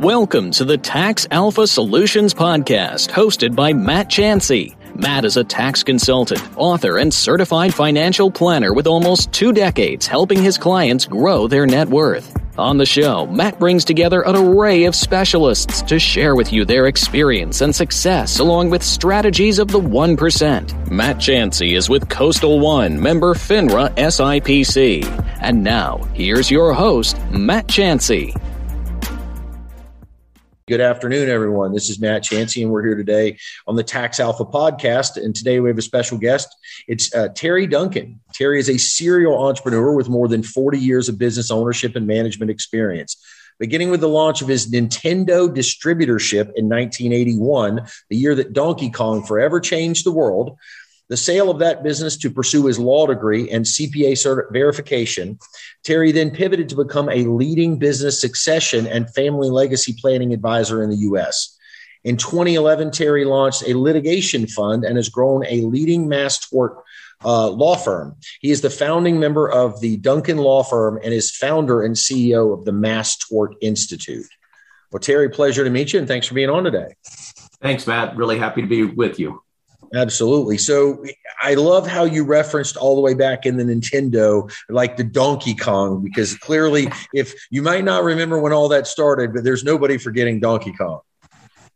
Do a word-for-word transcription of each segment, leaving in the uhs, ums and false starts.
Welcome to the Tax Alpha Solutions Podcast, hosted by Matt Chancey. Matt is a tax consultant, author, and certified financial planner with almost two decades helping his clients grow their net worth. On the show, Matt brings together an array of specialists to share with you their experience and success along with strategies of the one percent. Matt Chancey is with Coastal One, member FINRA S I P C. And now, here's your host, Matt Chancey. Good afternoon, everyone. This is Matt Chancey, and we're here today on the Tax Alpha podcast. And today we have a special guest. It's uh, Terry Dunken. Terry is a serial entrepreneur with more than forty years of business ownership and management experience. Beginning with the launch of his Nintendo distributorship in nineteen eighty-one, the year that Donkey Kong forever changed the world, the sale of that business to pursue his law degree and C P A cert verification, Terry then pivoted to become a leading business succession and family legacy planning advisor in the U S. In twenty eleven, Terry launched a litigation fund and has grown a leading mass tort uh, law firm. He is the founding member of the Dunken Law Firm and is founder and C E O of the Mass Tort Institute. Well, Terry, pleasure to meet you, and thanks for being on today. Thanks, Matt. Really happy to be with you. Absolutely. So I love how you referenced all the way back in the Nintendo, like the Donkey Kong, because clearly if you might not remember when all that started, but there's nobody forgetting Donkey Kong.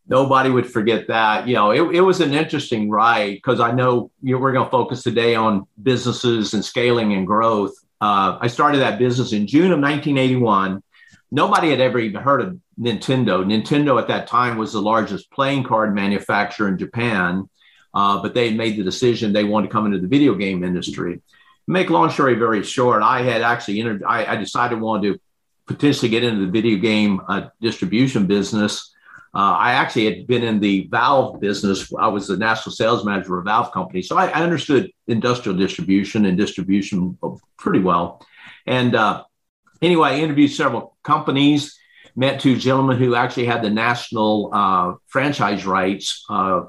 Nobody would forget that. You know, it, it was an interesting ride because I know, you know, we're going to focus today on businesses and scaling and growth. Uh, I started that business in June of nineteen eighty-one. Nobody had ever even heard of Nintendo. Nintendo at that time was the largest playing card manufacturer in Japan. Uh, but they made the decision they wanted to come into the video game industry. Make long story very short, I had actually entered, I, I decided I wanted to potentially get into the video game uh, distribution business. Uh, I actually had been in the Valve business. I was the national sales manager of a Valve company. So I, I understood industrial distribution and distribution pretty well. And uh, anyway, I interviewed several companies, met two gentlemen who actually had the national uh, franchise rights uh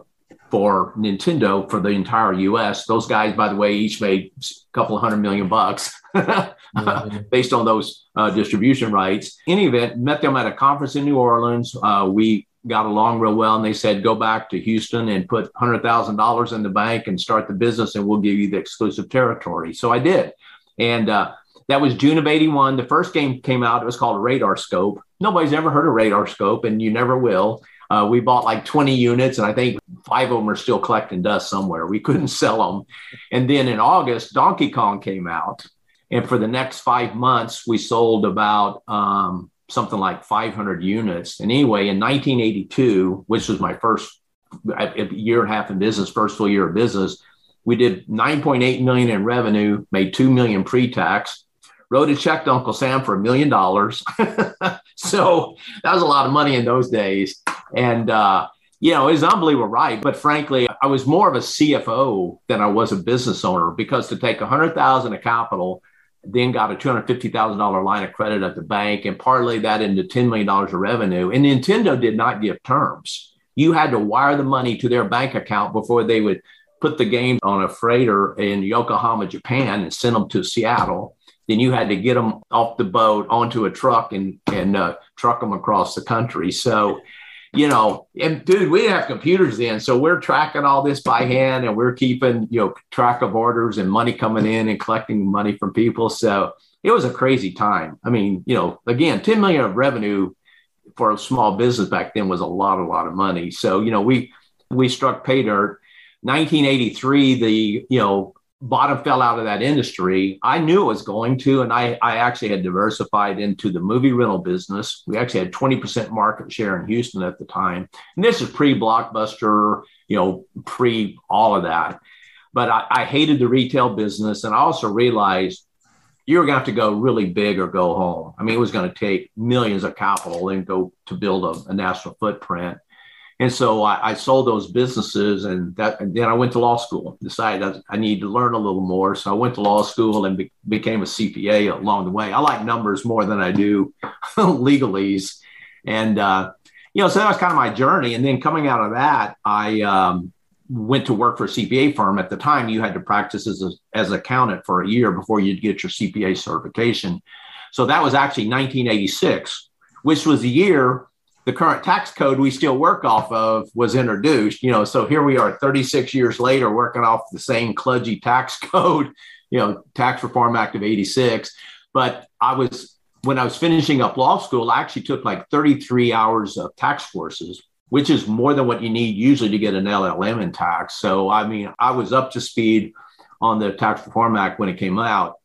for Nintendo for the entire U S. Those guys, by the way, each made a couple hundred million bucks mm-hmm. based on those uh, distribution rights. In any event, met them at a conference in New Orleans. Uh, we got along real well, and they said, go back to Houston and put one hundred thousand dollars in the bank and start the business, and we'll give you the exclusive territory. So I did. And uh, that was June of eighty-one. The first game came out. It was called Radar Scope. Nobody's ever heard of Radar Scope, and you never will. Uh, we bought like twenty units, and I think five of them are still collecting dust somewhere. We couldn't sell them. And then in August, Donkey Kong came out. And for the next five months, we sold about um, something like five hundred units. And anyway, in nineteen eighty-two, which was my first year and a half in business, first full year of business, we did nine point eight million dollars in revenue, made two million dollars pre-tax, wrote a check to Uncle Sam for a million dollars. So that was a lot of money in those days. And, uh, you know, it was an unbelievable ride. But frankly, I was more of a C F O than I was a business owner, because to take one hundred thousand dollars of capital, then got a two hundred fifty thousand dollars line of credit at the bank and parlay that into ten million dollars of revenue. And Nintendo did not give terms. You had to wire the money to their bank account before they would put the game on a freighter in Yokohama, Japan, and send them to Seattle. Then you had to get them off the boat onto a truck and, and uh, truck them across the country. So, you know, and dude, we didn't have computers then. So we're tracking all this by hand, and we're keeping, you know, track of orders and money coming in and collecting money from people. So it was a crazy time. I mean, you know, again, ten million of revenue for a small business back then was a lot, a lot of money. So, you know, we, we struck pay dirt. nineteen eighty-three, the, you know, bottom fell out of that industry. I knew it was going to, and I, I actually had diversified into the movie rental business. We actually had twenty percent market share in Houston at the time. And this is pre-Blockbuster, you know, pre all of that. But I, I hated the retail business. And I also realized you were going to have to go really big or go home. I mean, it was going to take millions of capital and go to build a, a national footprint. And so I, I sold those businesses, and, that, and then I went to law school, decided I need to learn a little more. So I went to law school and be, became a C P A along the way. I like numbers more than I do legalese. And, uh, you know, so that was kind of my journey. And then coming out of that, I um, went to work for a C P A firm. At the time, you had to practice as, a, as an accountant for a year before you'd get your C P A certification. So that was actually nineteen eighty-six, which was the year the current tax code we still work off of was introduced, you know, so here we are thirty-six years later working off the same kludgy tax code, you know, Tax Reform Act of eighty-six. But I was, when I was finishing up law school, I actually took like thirty-three hours of tax courses, which is more than what you need usually to get an L L M in tax. So, I mean, I was up to speed on the Tax Reform Act when it came out.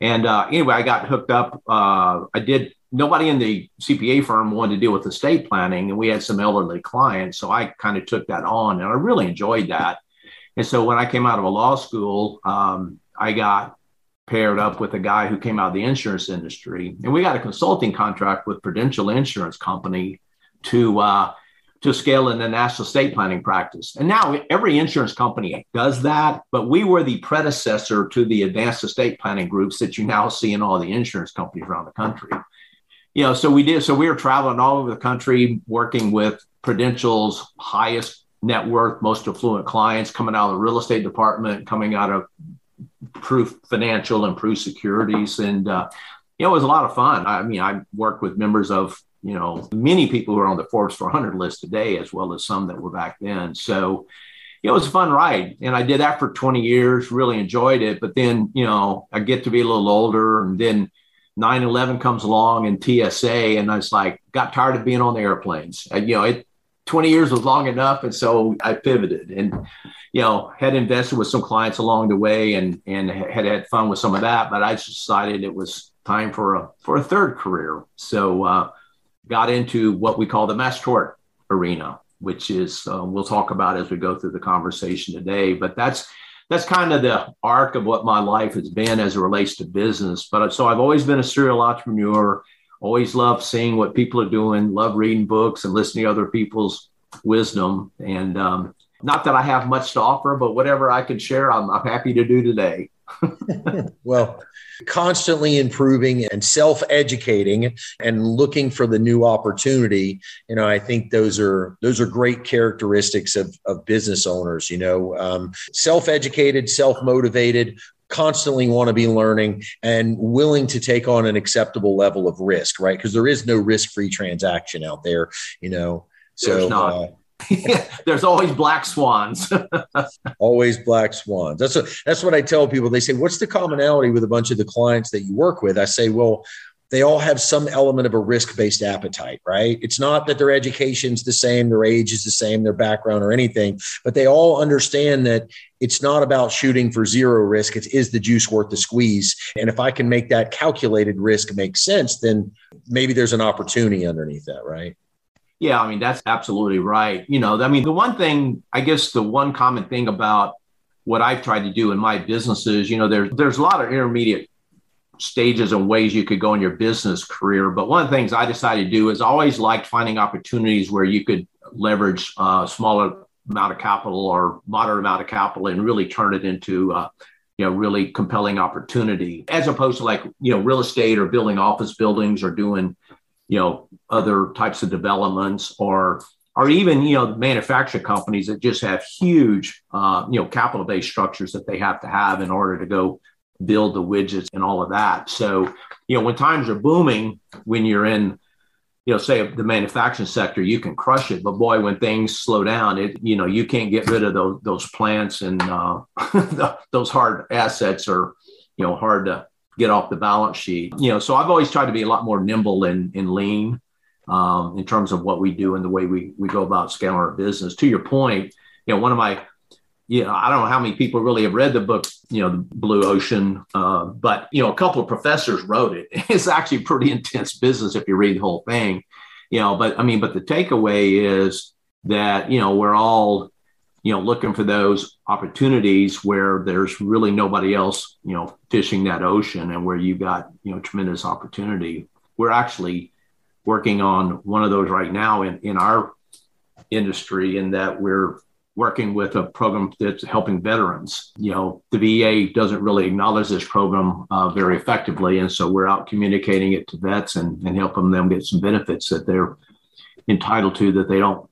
And uh, anyway, I got hooked up. Uh, I did Nobody in the C P A firm wanted to deal with estate planning, and we had some elderly clients. So I kind of took that on, and I really enjoyed that. And so when I came out of a law school, um, I got paired up with a guy who came out of the insurance industry, and we got a consulting contract with Prudential Insurance Company to uh, to scale in the national estate planning practice. And now every insurance company does that, but we were the predecessor to the advanced estate planning groups that you now see in all the insurance companies around the country. You know, so we did. So we were traveling all over the country, working with Prudential's highest net worth, most affluent clients coming out of the real estate department, coming out of Pruco Financial and Pruco Securities. And, uh, you know, it was a lot of fun. I mean, I worked with members of, you know, many people who are on the Forbes four hundred list today, as well as some that were back then. So it was a fun ride. And I did that for twenty years, really enjoyed it. But then, you know, I get to be a little older, and then nine eleven comes along and T S A, and I was like, got tired of being on the airplanes. And, you know, it twenty years was long enough, and so I pivoted, and you know, had invested with some clients along the way, and and had had fun with some of that. But I decided it was time for a for a third career, so uh, got into what we call the mass tort arena, which is uh, we'll talk about as we go through the conversation today. But that's. That's kind of the arc of what my life has been as it relates to business. But so I've always been a serial entrepreneur, always loved seeing what people are doing, love reading books and listening to other people's wisdom. And um, not that I have much to offer, but whatever I can share, I'm, I'm happy to do today. Well, constantly improving and self-educating and looking for the new opportunity. You know, I think those are those are great characteristics of, of business owners, you know, um, self-educated, self-motivated, constantly want to be learning and willing to take on an acceptable level of risk, right? Because there is no risk-free transaction out there, you know. So, there's not. Uh, There's always black swans. Always black swans. That's what, that's what I tell people. They say, what's the commonality with a bunch of the clients that you work with? I say, well, they all have some element of a risk-based appetite, right? It's not that their education's the same, their age is the same, their background or anything, but they all understand that it's not about shooting for zero risk. It's, is the juice worth the squeeze? And if I can make that calculated risk make sense, then maybe there's an opportunity underneath that, right? Yeah, I mean, that's absolutely right. You know, I mean, the one thing, I guess the one common thing about what I've tried to do in my business is, you know, there's, there's a lot of intermediate stages and ways you could go in your business career. But one of the things I decided to do is I always liked finding opportunities where you could leverage a smaller amount of capital or moderate amount of capital and really turn it into uh you know, really compelling opportunity, as opposed to like, you know, real estate or building office buildings or doing, you know, other types of developments, or or even, you know, manufacturing companies that just have huge, uh, you know, capital-based structures that they have to have in order to go build the widgets and all of that. So, you know, when times are booming, when you're in, you know, say the manufacturing sector, you can crush it. But boy, when things slow down, it, you know, you can't get rid of those, those plants and uh, those hard assets are, you know, hard to get off the balance sheet. You know, so I've always tried to be a lot more nimble and, and lean um, in terms of what we do and the way we we go about scaling our business. To your point, you know, one of my, you know, I don't know how many people really have read the book, you know, The Blue Ocean, uh, but, you know, a couple of professors wrote it. It's actually pretty intense business if you read the whole thing, you know, but I mean, but the takeaway is that, you know, we're all you know, looking for those opportunities where there's really nobody else, you know, fishing that ocean and where you got, you know, tremendous opportunity. We're actually working on one of those right now in, in our industry, in that we're working with a program that's helping veterans. You know, the V A doesn't really acknowledge this program uh, very effectively. And so we're out communicating it to vets and, and helping them get some benefits that they're entitled to that they don't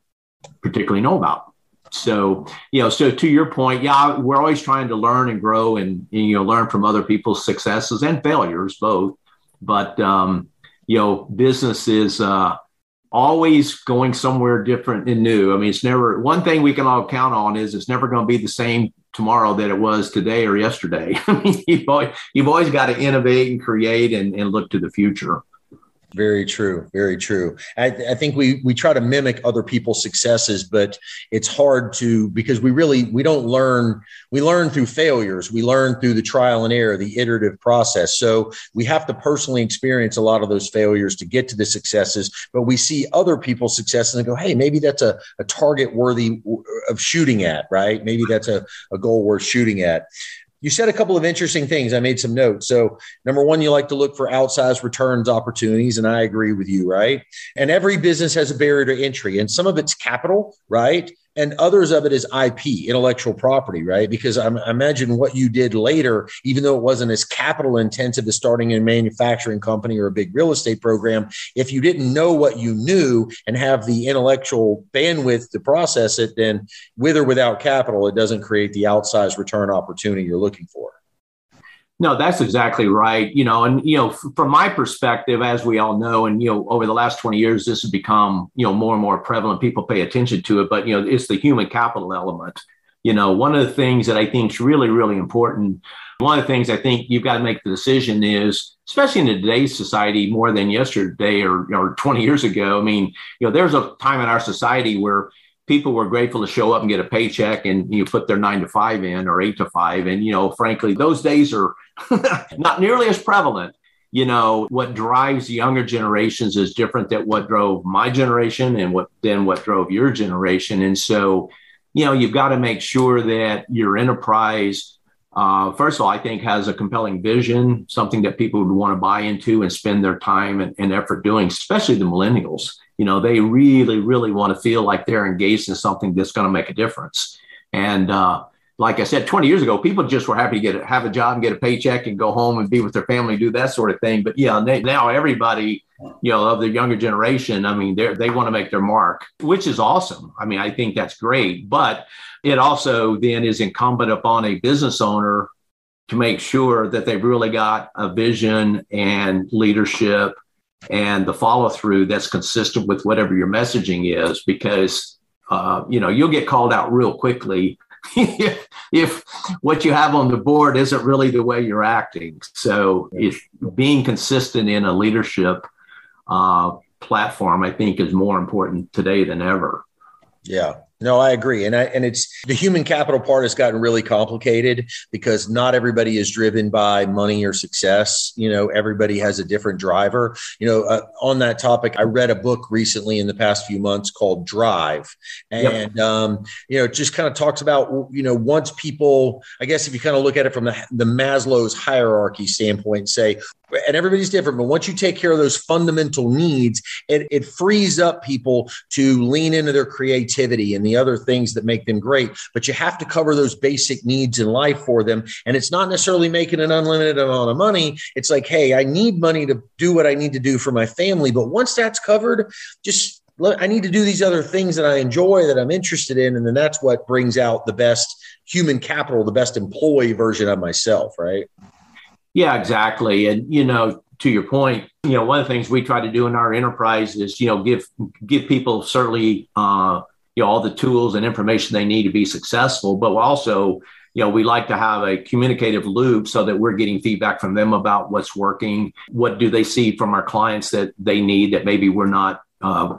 particularly know about. So, you know, so to your point, yeah, we're always trying to learn and grow and, and you know, learn from other people's successes and failures, both. But, um, you know, business is uh, always going somewhere different and new. I mean, it's never, one thing we can all count on is it's never going to be the same tomorrow that it was today or yesterday. I mean, you've always, you've always got to innovate and create and, and look to the future. Very true. Very true. I, th- I think we we try to mimic other people's successes, but it's hard to, because we really, we don't learn. We learn through failures. We learn through the trial and error, the iterative process. So we have to personally experience a lot of those failures to get to the successes, but we see other people's successes and go, hey, maybe that's a, a target worthy of shooting at, right? Maybe that's a, a goal worth shooting at. You said a couple of interesting things. I made some notes. So number one, you like to look for outsized returns opportunities. And I agree with you, right? And every business has a barrier to entry, and some of it's capital, right? And others of it is I P, intellectual property, right? Because I imagine what you did later, even though it wasn't as capital intensive as starting a manufacturing company or a big real estate program, if you didn't know what you knew and have the intellectual bandwidth to process it, then with or without capital, it doesn't create the outsized return opportunity you're looking for. No, that's exactly right. You know, and, you know, f- from my perspective, as we all know, and, you know, over the last twenty years, this has become, you know, more and more prevalent. People pay attention to it, but, you know, it's the human capital element. You know, one of the things that I think is really, really important, one of the things I think you've got to make the decision is, especially in today's society, more than yesterday or, or twenty years ago. I mean, you know, there's a time in our society where people were grateful to show up and get a paycheck and, you know, put their nine to five in or eight to five. And, you know, frankly, those days are not nearly as prevalent. You know, what drives the younger generations is different than what drove my generation and what then what drove your generation. And so, you know, you've got to make sure that your enterprise, uh, first of all, I think has a compelling vision, something that people would want to buy into and spend their time and, and effort doing, especially the millennials. You know, they really, really want to feel like they're engaged in something that's going to make a difference. And uh, like I said, twenty years ago, people just were happy to get a, have a job and get a paycheck and go home and be with their family, do that sort of thing. But yeah, they, now everybody, you know, of the younger generation, I mean, they they want to make their mark, which is awesome. I mean, I think that's great. But it also then is incumbent upon a business owner to make sure that they've really got a vision and leadership and the follow through that's consistent with whatever your messaging is, because, uh, you know, you'll get called out real quickly if, if what you have on the board isn't really the way you're acting. So if being consistent in a leadership uh, platform, I think, is more important today than ever. Yeah. No, I agree. And I, and it's the human capital part has gotten really complicated because not everybody is driven by money or success. You know, everybody has a different driver. You know, uh, on that topic, I read a book recently in the past few months called Drive. And, yep. um, you know, it just kind of talks about, you know, once people, I guess if you kind of look at it from the, the Maslow's hierarchy standpoint, say, and everybody's different, but once you take care of those fundamental needs, it, it frees up people to lean into their creativity and the other things that make them great. But you have to cover those basic needs in life for them. And it's not necessarily making an unlimited amount of money. It's like, hey, I need money to do what I need to do for my family. But once that's covered, just let, I need to do these other things that I enjoy, that I'm interested in. And then that's what brings out the best human capital, the best employee version of myself, right? Yeah, exactly. And, you know, to your point, you know, one of the things we try to do in our enterprise is, you know, give give people certainly, uh, you know, all the tools and information they need to be successful. But also, you know, we like to have a communicative loop so that we're getting feedback from them about what's working. What do they see from our clients that they need that maybe we're not uh,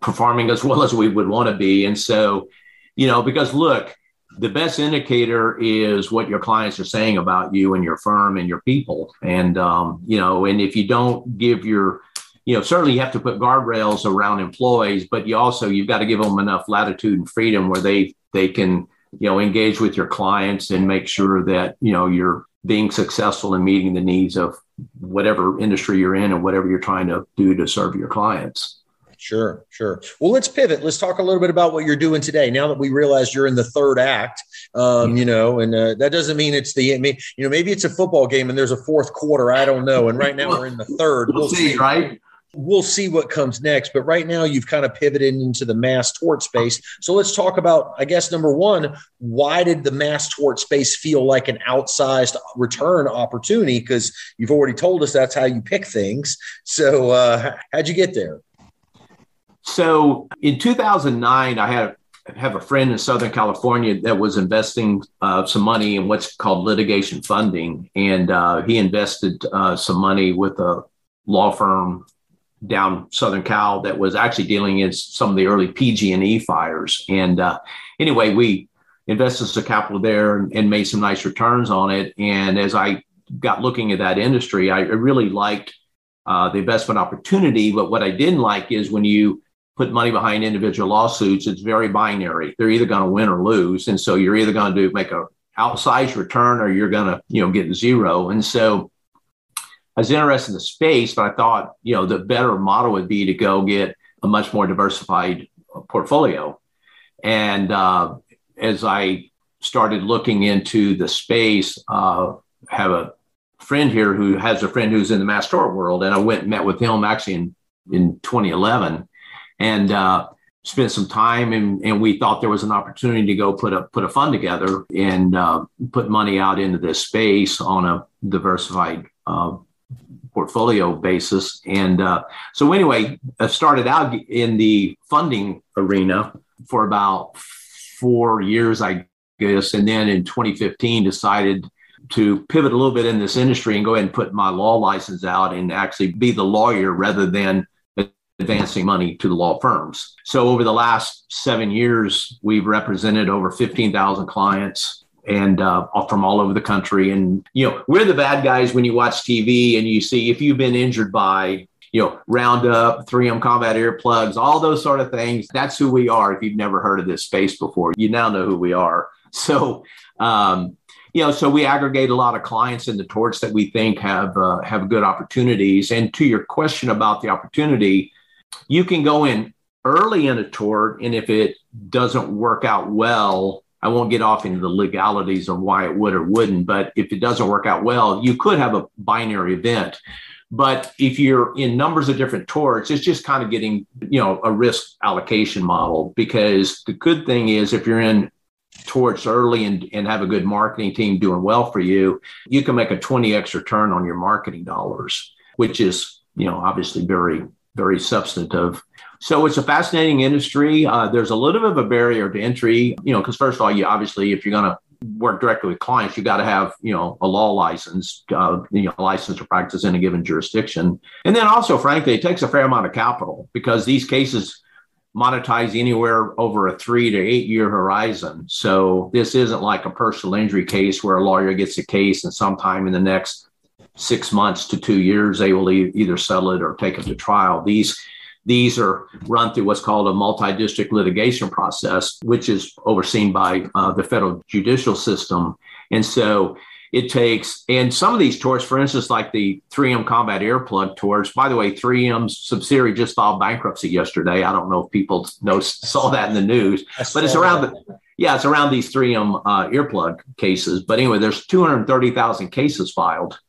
performing as well as we would want to be? And so, you know, because look, the best indicator is what your clients are saying about you and your firm and your people. And, um, you know, and if you don't give your, you know, certainly you have to put guardrails around employees, but you also, you've got to give them enough latitude and freedom where they They can, you know, engage with your clients and make sure that, you know, you're being successful in meeting the needs of whatever industry you're in and whatever you're trying to do to serve your clients. Sure, sure. Well, let's pivot. Let's talk a little bit about what you're doing today. Now that we realize you're in the third act, um, you know, and uh, that doesn't mean it's the, I mean, you know, maybe it's a football game and there's a fourth quarter. I don't know. And right now we're in the third. We'll, we'll see, see, right? We'll see what comes next. But right now you've kind of pivoted into the mass tort space. So let's talk about, I guess, number one, why did the mass tort space feel like an outsized return opportunity? Because you've already told us that's how you pick things. So uh, how'd you get there? So in two thousand nine, I had have a friend in Southern California that was investing uh, some money in what's called litigation funding. And uh, he invested uh, some money with a law firm down Southern Cal that was actually dealing in some of the early P G and E fires. And uh, anyway, we invested some capital there and, and made some nice returns on it. And as I got looking at that industry, I really liked uh, the investment opportunity. But what I didn't like is when you put money behind individual lawsuits, it's very binary. They're either going to win or lose. And so you're either going to do make an outsized return or you're going to, you know, get zero. And so I was interested in the space, but I thought, you know, the better model would be to go get a much more diversified portfolio. And uh, as I started looking into the space, uh, I have a friend here who has a friend who's in the mass tort world. And I went and met with him actually in, in twenty eleven. And uh, spent some time, and, and we thought there was an opportunity to go put a put a fund together and uh, put money out into this space on a diversified uh, portfolio basis. And uh, so anyway, I started out in the funding arena for about four years, I guess, and then in twenty fifteen decided to pivot a little bit in this industry and go ahead and put my law license out and actually be the lawyer rather than advancing money to the law firms. So over the last seven years, we've represented over fifteen thousand clients and uh, from all over the country. And, you know, we're the bad guys when you watch T V and you see if you've been injured by, you know, Roundup, three M Combat earplugs, all those sort of things. That's who we are. If you've never heard of this space before, you now know who we are. So, um, you know, so we aggregate a lot of clients in the torts that we think have uh, have good opportunities. And to your question about the opportunity, you can go in early in a tort, and if it doesn't work out well, I won't get off into the legalities of why it would or wouldn't, but if it doesn't work out well, you could have a binary event. But if you're in numbers of different torts, it's just kind of getting, you know, a risk allocation model, because the good thing is if you're in torts early and, and have a good marketing team doing well for you, you can make a twenty x return on your marketing dollars, which is, you know, obviously very very substantive. So it's a fascinating industry. Uh, there's a little bit of a barrier to entry, you know, because first of all, you obviously, if you're going to work directly with clients, you got to have, you know, a law license, uh, you know, a license to practice in a given jurisdiction. And then also, frankly, it takes a fair amount of capital because these cases monetize anywhere over a three to eight year horizon. So this isn't like a personal injury case where a lawyer gets a case and sometime in the next six months to two years, they will e- either settle it or take it to trial. These these are run through what's called a multi-district litigation process, which is overseen by uh, the federal judicial system. And so it takes, and some of these torts, for instance, like the three M Combat earplug torts, by the way, three M's subsidiary just filed bankruptcy yesterday. I don't know if people know, saw that in the news, but it's around the... Yeah, it's around these three M uh, earplug cases. But anyway, there's two hundred thirty thousand cases filed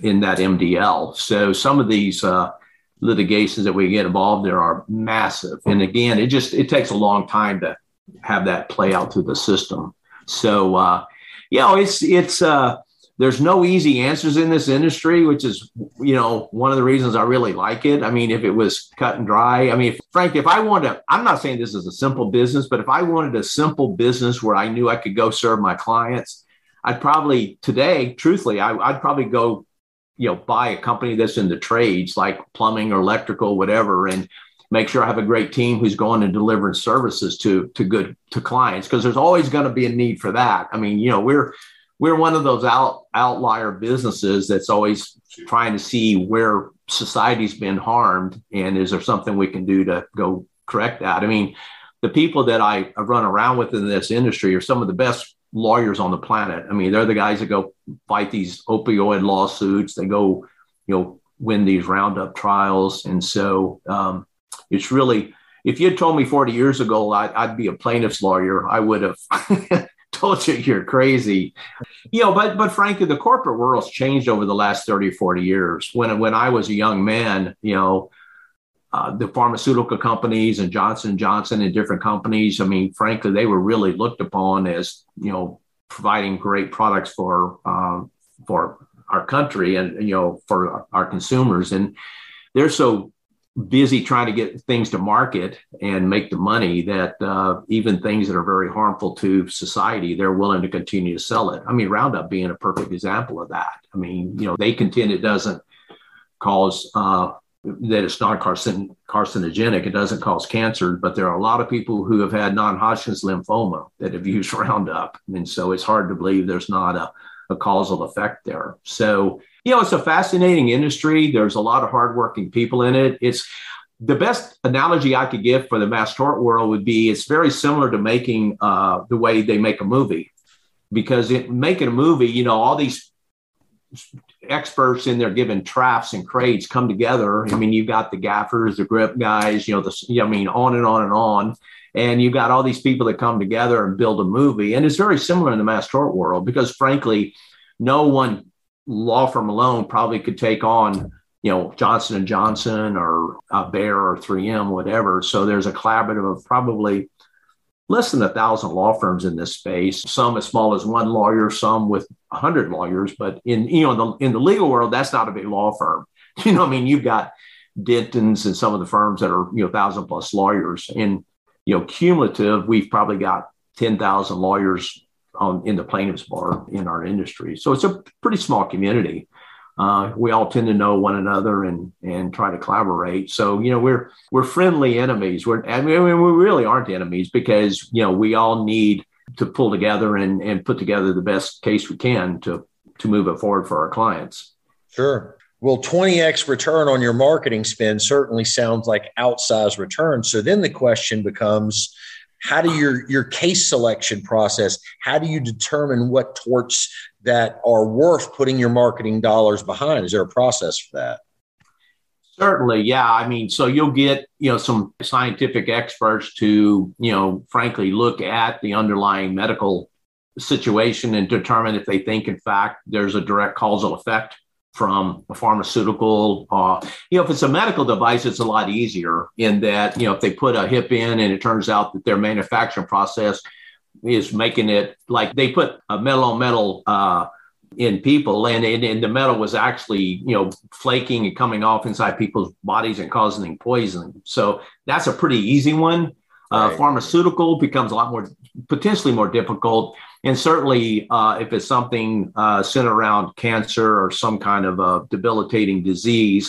in that M D L. So some of these uh, litigations that we get involved in are massive. And again, it just it takes a long time to have that play out through the system. So, uh, you know, it's it's uh, there's no easy answers in this industry, which is, you know, one of the reasons I really like it. I mean, if it was cut and dry, I mean, if, Frank, if I wanted to, I'm not saying this is a simple business, but if I wanted a simple business where I knew I could go serve my clients, I'd probably today, truthfully, I, I'd probably go, you know, buy a company that's in the trades like plumbing or electrical, whatever, and make sure I have a great team who's going and delivering services to, to good, to clients, because there's always going to be a need for that. I mean, you know, we're, We're one of those out, outlier businesses that's always trying to see where society's been harmed and is there something we can do to go correct that? I mean, the people that I run around with in this industry are some of the best lawyers on the planet. I mean, they're the guys that go fight these opioid lawsuits. They go, you know, win these Roundup trials. And so um, it's really, if you had told me forty years ago, I, I'd be a plaintiff's lawyer, I would have told you you're crazy. You know, but but frankly, the corporate world's changed over the last thirty, forty years. When, when I was a young man, you know, Uh, the pharmaceutical companies and Johnson and Johnson and different companies, I mean, frankly, they were really looked upon as, you know, providing great products for um, for our country and, you know, for our consumers. And they're so busy trying to get things to market and make the money that uh, even things that are very harmful to society, they're willing to continue to sell it. I mean, Roundup being a perfect example of that. I mean, you know, they contend it doesn't cause uh that it's non-carcinogenic, it doesn't cause cancer, but there are a lot of people who have had non-Hodgkin's lymphoma that have used Roundup. And so it's hard to believe there's not a, a causal effect there. So, you know, it's a fascinating industry. There's a lot of hardworking people in it. It's the best analogy I could give for the mass tort world would be it's very similar to making uh, the way they make a movie, because it, making a movie, you know, all these experts in their given traps and crates come together. I mean, you've got the gaffers, the grip guys, you know, the, I mean, on and on and on. And you've got all these people that come together and build a movie. And it's very similar in the mass tort world, because frankly, no one law firm alone probably could take on, you know, Johnson and Johnson or uh, Bayer or three M, whatever. So there's a collaborative of probably less than a thousand law firms in this space, some as small as one lawyer, some with a hundred lawyers. But in, you know, in the, in the legal world, that's not a big law firm. You know, I mean, you've got Dentons and some of the firms that are, you know, thousand plus lawyers. And, you know, cumulative, we've probably got ten thousand lawyers on, in the plaintiff's bar in our industry. So it's a pretty small community. Uh, we all tend to know one another and and try to collaborate. So, you know, we're we're friendly enemies. We're I mean, we really aren't enemies, because, you know, we all need to pull together and, and put together the best case we can to to move it forward for our clients. Sure. Well, twenty x return on your marketing spend certainly sounds like outsized return. So then the question becomes, how do your, your case selection process, how do you determine what torts that are worth putting your marketing dollars behind? Is there a process for that? Certainly. Yeah. I mean, so you'll get, you know, some scientific experts to, you know, frankly, look at the underlying medical situation and determine if they think, in fact, there's a direct causal effect from a pharmaceutical. Uh, you know, if it's a medical device, it's a lot easier in that, you know, if they put a hip in and it turns out that their manufacturing process is making it like they put a metal on metal uh, in people, and, and, and the metal was actually, you know, flaking and coming off inside people's bodies and causing poisoning. So that's a pretty easy one. Uh, right. Pharmaceutical becomes a lot more, potentially more difficult. And certainly uh, if it's something uh, centered around cancer or some kind of a debilitating disease,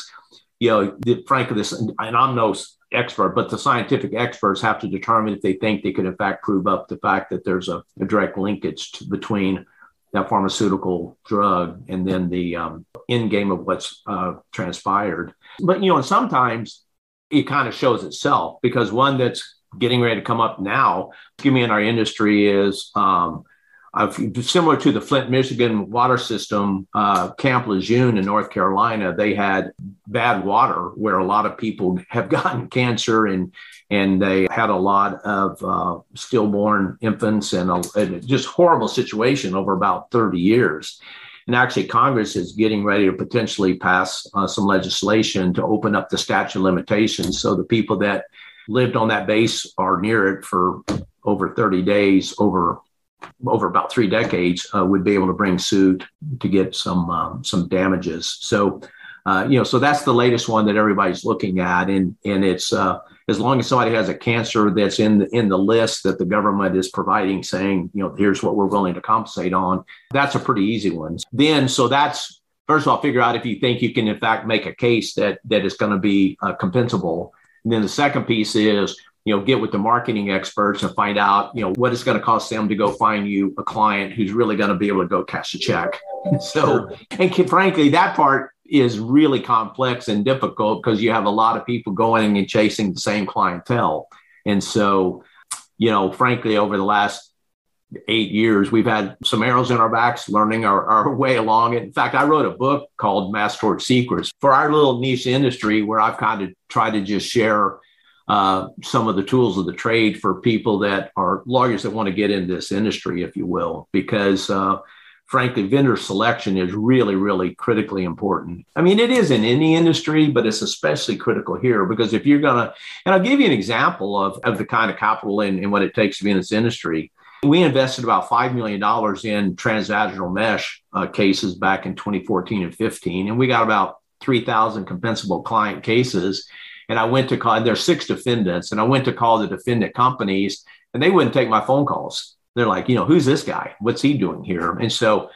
you know, the, frankly, this, and I'm no expert, but the scientific experts have to determine if they think they could, in fact, prove up the fact that there's a, a direct linkage to, between that pharmaceutical drug and then the um, end game of what's uh, transpired. But, you know, and sometimes it kind of shows itself, because one that's getting ready to come up now, excuse me, in our industry is um, I've, similar to the Flint, Michigan water system, uh, Camp Lejeune in North Carolina. They had bad water where a lot of people have gotten cancer, and and they had a lot of uh, stillborn infants and a, a just horrible situation over about thirty years. And actually, Congress is getting ready to potentially pass uh, some legislation to open up the statute of limitations, so the people that lived on that base or near it for over thirty days, over over about three decades, uh, would be able to bring suit to get some um, some damages. So, uh, you know, so that's the latest one that everybody's looking at. And and it's uh, as long as somebody has a cancer that's in the, in the list that the government is providing, saying, you know, here's what we're willing to compensate on, that's a pretty easy one. Then, so that's, first of all, figure out if you think you can, in fact, make a case that that is going to be uh, compensable. And then the second piece is, you know, get with the marketing experts and find out, you know, what it's going to cost them to go find you a client who's really going to be able to go cash a check. So, and can, frankly, that part is really complex and difficult, because you have a lot of people going and chasing the same clientele. And so you know, frankly, over the last eight years, we've had some arrows in our backs, learning our, our way along it. In fact, I wrote a book called Mass Tort Secrets for our little niche industry, where I've kind of tried to just share uh, some of the tools of the trade for people that are lawyers that want to get in this industry, if you will, because uh, frankly, vendor selection is really, really critically important. I mean, it is in any industry, but it's especially critical here, because if you're going to, and I'll give you an example of, of the kind of capital and, and what it takes to be in this industry. We invested about five million dollars in transactional mesh uh, cases back in twenty fourteen and fifteen, and we got about three thousand compensable client cases. And I went to call, and there's six defendants, and I went to call the defendant companies, and they wouldn't take my phone calls. They're like, you know, who's this guy? What's he doing here? And so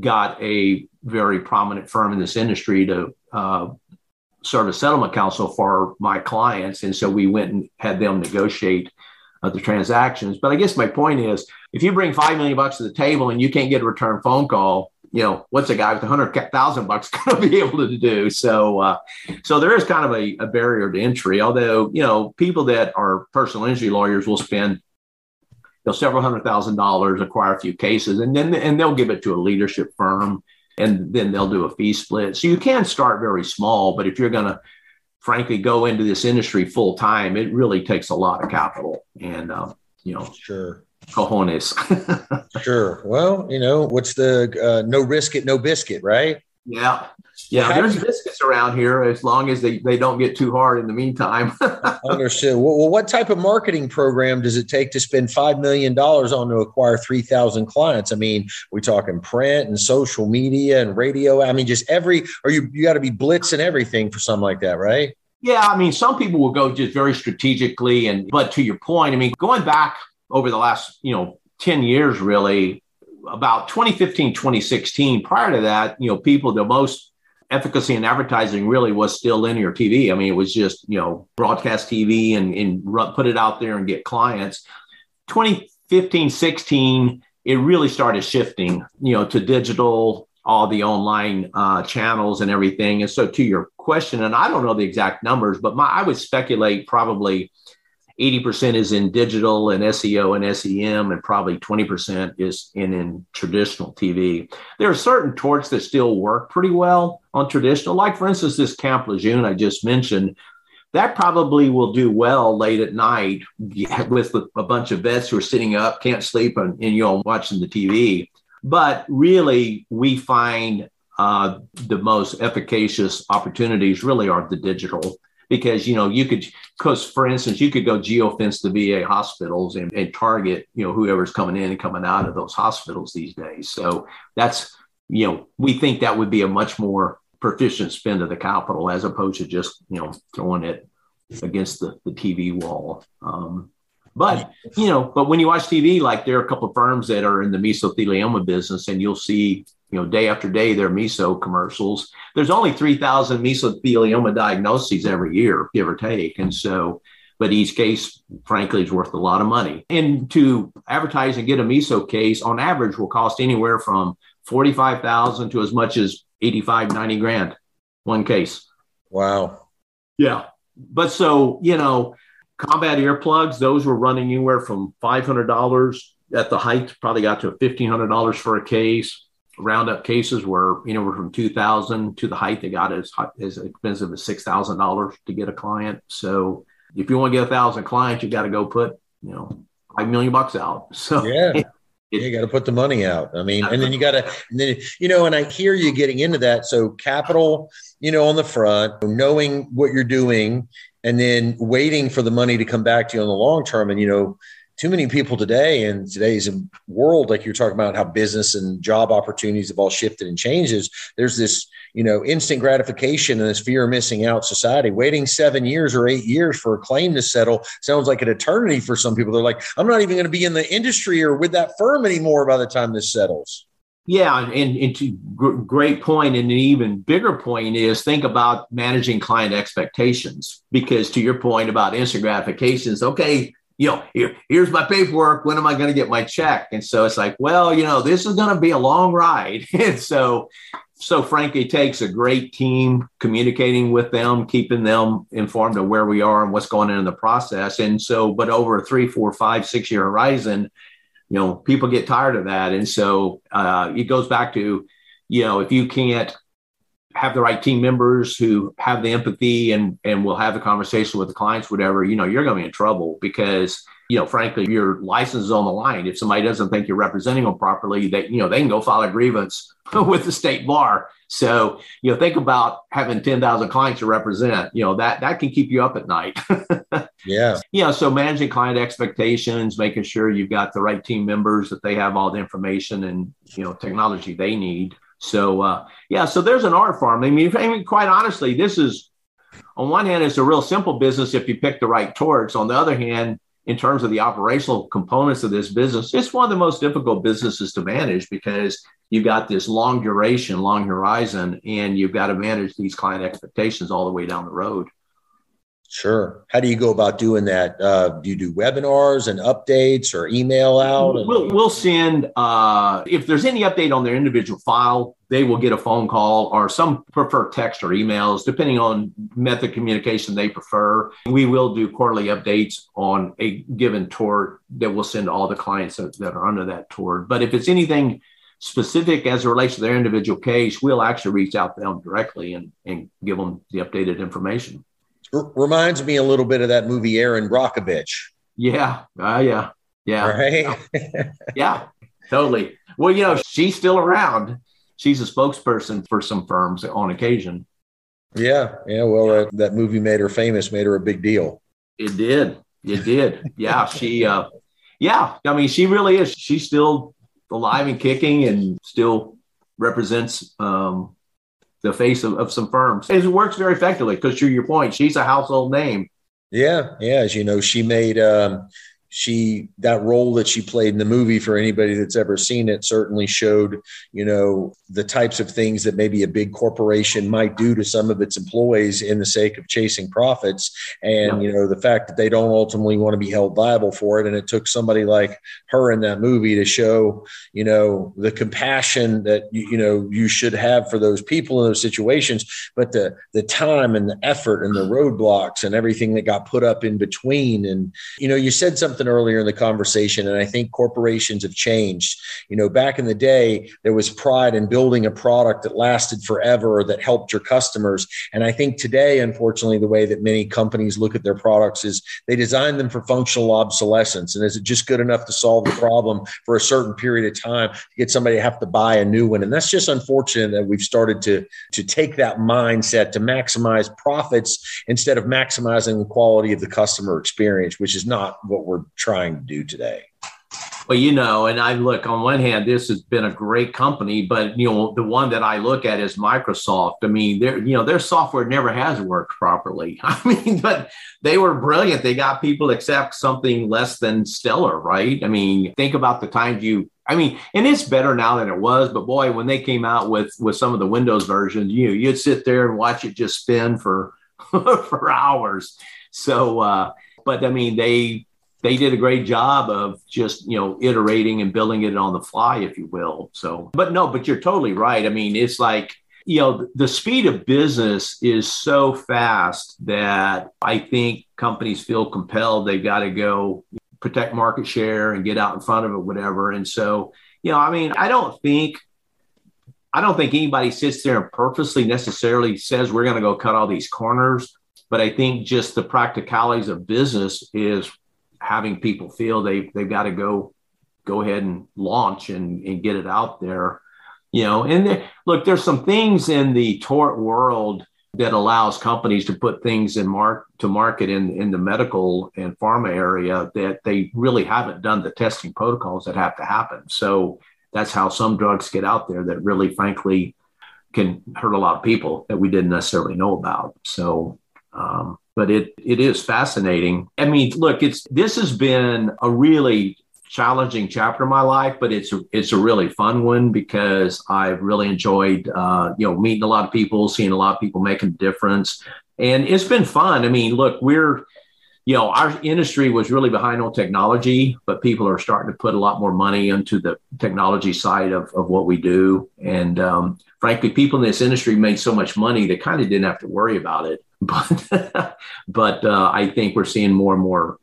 got a very prominent firm in this industry to uh, serve as settlement counsel for my clients. And so we went and had them negotiate of the transactions. But I guess my point is, if you bring five million bucks to the table and you can't get a return phone call, you know, what's a guy with one hundred thousand bucks going to be able to do? So, uh, so there is kind of a, a barrier to entry, although, you know, people that are personal injury lawyers will spend, you know, several hundred thousand dollars, acquire a few cases, and then, and they'll give it to a leadership firm, and then they'll do a fee split. So you can start very small, but if you're going to frankly go into this industry full time, it really takes a lot of capital and, um, you know, sure. Cojones. Sure. Well, you know, what's the, uh, no risk it, no biscuit, right? Yeah. Yeah. How there's you- biscuits around here as long as they, they don't get too hard in the meantime. Understood. Well, what type of marketing program does it take to spend five million dollars on to acquire three thousand clients? I mean, we're talking print and social media and radio. I mean, just every, or you, you got to be blitzing everything for something like that, right? Yeah. I mean, some people will go just very strategically. And, but to your point, I mean, going back over the last, you know, ten years, really, about twenty fifteen, twenty sixteen, prior to that, you know, people, the most efficacy in advertising really was still linear T V. I mean, it was just, you know, broadcast T V and, and put it out there and get clients. twenty fifteen, sixteen, it really started shifting, you know, to digital, all the online uh, channels and everything. And so to your question, and I don't know the exact numbers, but my, I would speculate probably eighty percent is in digital and S E O and S E M, and probably twenty percent is in, in traditional T V. There are certain torts that still work pretty well on traditional, like, for instance, this Camp Lejeune I just mentioned. That probably will do well late at night with a bunch of vets who are sitting up, can't sleep, and, and you know, watching the T V. But really, we find uh, the most efficacious opportunities really are the digital. Because, you know, you could, because for instance, you could go geofence the V A hospitals and, and target, you know, whoever's coming in and coming out of those hospitals these days. So that's, you know, we think that would be a much more proficient spend of the capital as opposed to just, you know, throwing it against the, the T V wall. Um, but, you know, but when you watch T V, like, there are a couple of firms that are in the mesothelioma business, and you'll see, you know, day after day, their meso commercials. There's only three thousand mesothelioma diagnoses every year, give or take. And so, but each case, frankly, is worth a lot of money. And to advertise and get a meso case, on average, will cost anywhere from forty-five thousand to as much as eighty-five, ninety grand, one case. Wow. Yeah. But so, you know, Combat earplugs, those were running anywhere from five hundred dollars at the height, probably got to fifteen hundred dollars for a case. Roundup cases were anywhere from two thousand to the height they got as as expensive as six thousand dollars to get a client. So if you want to get a thousand clients, you got to go put, you know, five million bucks out. So yeah, it, you got to put the money out. I mean, and then you got to, and then, you know, and I hear you getting into that. So capital, you know, on the front, knowing what you're doing, and then waiting for the money to come back to you on the long term. And, you know, too many people today in today's world, like you're talking about, how business and job opportunities have all shifted and changes. There's this, you know, instant gratification and this fear of missing out society. Waiting seven years or eight years for a claim to settle sounds like an eternity for some people. They're like, I'm not even going to be in the industry or with that firm anymore by the time this settles. Yeah. And, and to gr- great point. And an even bigger point is, think about managing client expectations, because to your point about instant gratifications, okay, you know, here, here's my paperwork. When am I going to get my check? And so it's like, well, you know, this is going to be a long ride. And so so frankly, it takes a great team communicating with them, keeping them informed of where we are and what's going on in the process. And so, but over a three, four, five, six year horizon, you know, people get tired of that. And so uh, it goes back to, you know, if you can't have the right team members who have the empathy and, and will have the conversation with the clients, whatever, you know, you're going to be in trouble because, you know, frankly, your license is on the line. If somebody doesn't think you're representing them properly, they, you know, they can go file a grievance with the state bar. So, you know, think about having ten thousand clients to represent, you know, that, that can keep you up at night. Yeah. You know, so managing client expectations, making sure you've got the right team members, that they have all the information and, you know, technology they need. So, uh, yeah, so there's an art form. I mean, I mean, quite honestly, this is, on one hand, it's a real simple business if you pick the right torts. On the other hand, in terms of the operational components of this business, it's one of the most difficult businesses to manage because you've got this long duration, long horizon, and you've got to manage these client expectations all the way down the road. Sure. How do you go about doing that? Uh, do you do webinars and updates or email out? And- we'll, we'll send, uh, if there's any update on their individual file, they will get a phone call, or some prefer text or emails, depending on method of communication they prefer. We will do quarterly updates on a given tort that we'll send to all the clients that, that are under that tort. But if it's anything specific as it relates to their individual case, we'll actually reach out to them directly and, and give them the updated information. Reminds me a little bit of that movie, Erin Brockovich. Yeah. Uh, yeah. Yeah. Right? Yeah. Yeah, totally. Well, you know, she's still around. She's a spokesperson for some firms on occasion. Yeah. Yeah. Well, yeah. Uh, that movie made her famous, made her a big deal. It did. It did. Yeah. she, uh, yeah. I mean, she really is. She's still alive and kicking and still represents, um, the face of, of some firms. It works very effectively because, to your point, she's a household name. Yeah. Yeah. As you know, she made, um, she, that role that she played in the movie, for anybody that's ever seen it, certainly showed, you know, the types of things that maybe a big corporation might do to some of its employees in the sake of chasing profits. And, yeah. you know, the fact that they don't ultimately want to be held liable for it. And it took somebody like her in that movie to show, you know, the compassion that, you, you know, you should have for those people in those situations, but the, the time and the effort and the roadblocks and everything that got put up in between. And, you know, you said something earlier in the conversation, and I think corporations have changed. You know, back in the day, there was pride in building a product that lasted forever, that helped your customers. And I think today, unfortunately, the way that many companies look at their products is they design them for functional obsolescence. And is it just good enough to solve the problem for a certain period of time to get somebody to have to buy a new one? And that's just unfortunate that we've started to, to take that mindset to maximize profits instead of maximizing the quality of the customer experience, which is not what we're trying to do today. Well, you know, and I look, on one hand, this has been a great company, but, you know, the one that I look at is Microsoft. I mean, their, you know, their software never has worked properly. I mean, but they were brilliant. They got people to accept something less than stellar, right? I mean, think about the times you, I mean, and it's better now than it was, but boy, when they came out with, with some of the Windows versions, you know, you'd sit there and watch it just spin for, for hours. So, uh, but I mean, they, They did a great job of just, you know, iterating and building it on the fly, if you will. So, but no, but you're totally right. I mean, it's like, you know, the speed of business is so fast that I think companies feel compelled. They've got to go protect market share and get out in front of it, whatever. And so, you know, I mean, I don't think, I don't think anybody sits there and purposely necessarily says we're going to go cut all these corners. But I think just the practicalities of business is having people feel they, they've got to go, go ahead and launch and, and get it out there, you know, and there, look, there's some things in the tort world that allows companies to put things in mark to market in, in the medical and pharma area that they really haven't done the testing protocols that have to happen. So that's how some drugs get out there that really, frankly, can hurt a lot of people that we didn't necessarily know about. So, um, But it it is fascinating. I mean, look, it's this has been a really challenging chapter of my life, but it's a, it's a really fun one because I've really enjoyed, uh, you know, meeting a lot of people, seeing a lot of people making a difference. And it's been fun. I mean, look, we're, you know, our industry was really behind on technology, but people are starting to put a lot more money into the technology side of, of what we do. And um, frankly, people in this industry made so much money, they kind of didn't have to worry about it. But but uh, I think we're seeing more and more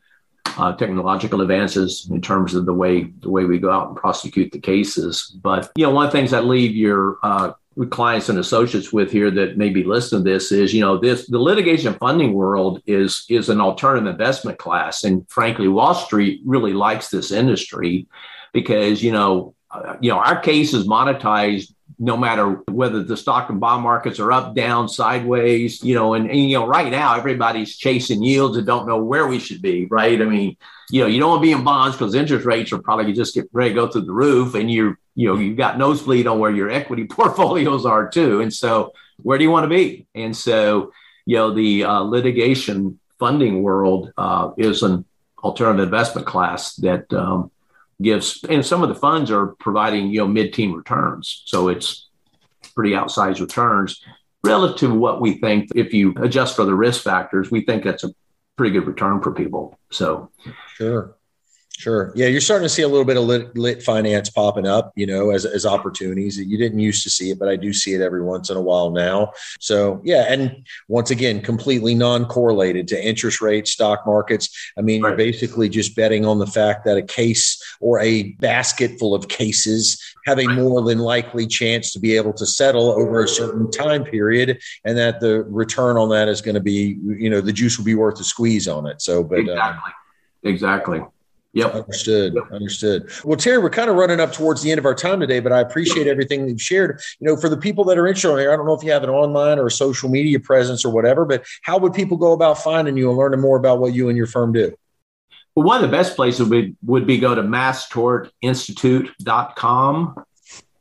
uh, technological advances in terms of the way the way we go out and prosecute the cases. But, you know, one of the things I leave your uh, clients and associates with here that may be listening to this is, you know, this the litigation funding world is is an alternative investment class. And frankly, Wall Street really likes this industry because, you know, uh, you know, our case is monetized no matter whether the stock and bond markets are up, down, sideways, you know, and, and, you know, right now everybody's chasing yields and don't know where we should be, right? I mean, you know, you don't want to be in bonds because interest rates are probably just get ready to go through the roof, and you're, you know, you've got nosebleed on where your equity portfolios are too. And so where do you want to be? And so, you know, the uh, litigation funding world uh, is an alternative investment class that, um, gives, and some of the funds are providing, you know, mid-teen returns. So it's pretty outsized returns relative to what we think. If you adjust for the risk factors, we think that's a pretty good return for people. So sure. Sure. Yeah. You're starting to see a little bit of lit, lit finance popping up, you know, as, as opportunities that you didn't used to see it, but I do see it every once in a while now. So yeah. And once again, completely non-correlated to interest rates, stock markets. I mean, right. You're basically just betting on the fact that a case or a basket full of cases have a more than likely chance to be able to settle over a certain time period, and that the return on that is going to be, you know, the juice will be worth the squeeze on it. So, but exactly. Uh, exactly. Yep. Understood. Yep. Understood. Well, Terry, we're kind of running up towards the end of our time today, but I appreciate everything that you've shared. You know, for the people that are interested here, I don't know if you have an online or a social media presence or whatever, but how would people go about finding you and learning more about what you and your firm do? Well, one of the best places would be, would be go to mass tort institute dot com.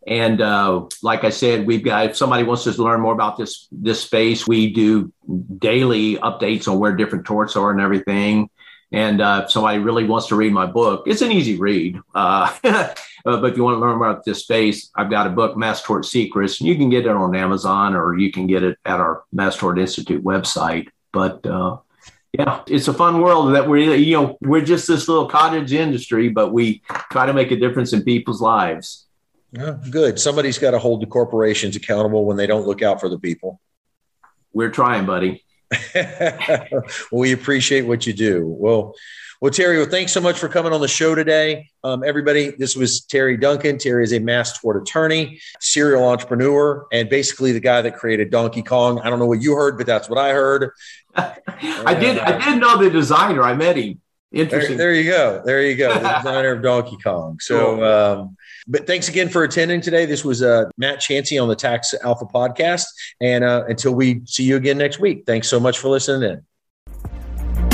And uh, like I said, we've got, if somebody wants to learn more about this, this space, we do daily updates on where different torts are and everything. And uh, if somebody really wants to read my book, it's an easy read. Uh, but if you want to learn about this space, I've got a book, Mass Tort Secrets. You can get it on Amazon, or you can get it at our Mass Tort Institute website. But uh, yeah, it's a fun world that we're, you know, we're just this little cottage industry, but we try to make a difference in people's lives. Yeah, good. Somebody's got to hold the corporations accountable when they don't look out for the people. We're trying, buddy. Well, we appreciate what you do. Well, well, Terry, well, thanks so much for coming on the show today. Um, everybody, this was Terry Dunken. Terry is a Mass Tort attorney, serial entrepreneur, and basically the guy that created Donkey Kong. I don't know what you heard, but that's what I heard. I did. I didn't know the designer. I met him. Interesting. There, there you go. There you go. The designer of Donkey Kong. So, um, but thanks again for attending today. This was uh, Matt Chancey on the Tax Alpha podcast. And uh, until we see you again next week, thanks so much for listening in.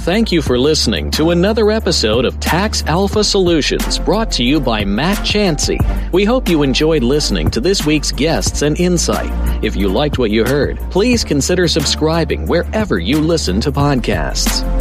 Thank you for listening to another episode of Tax Alpha Solutions, brought to you by Matt Chancey. We hope you enjoyed listening to this week's guests and insight. If you liked what you heard, please consider subscribing wherever you listen to podcasts.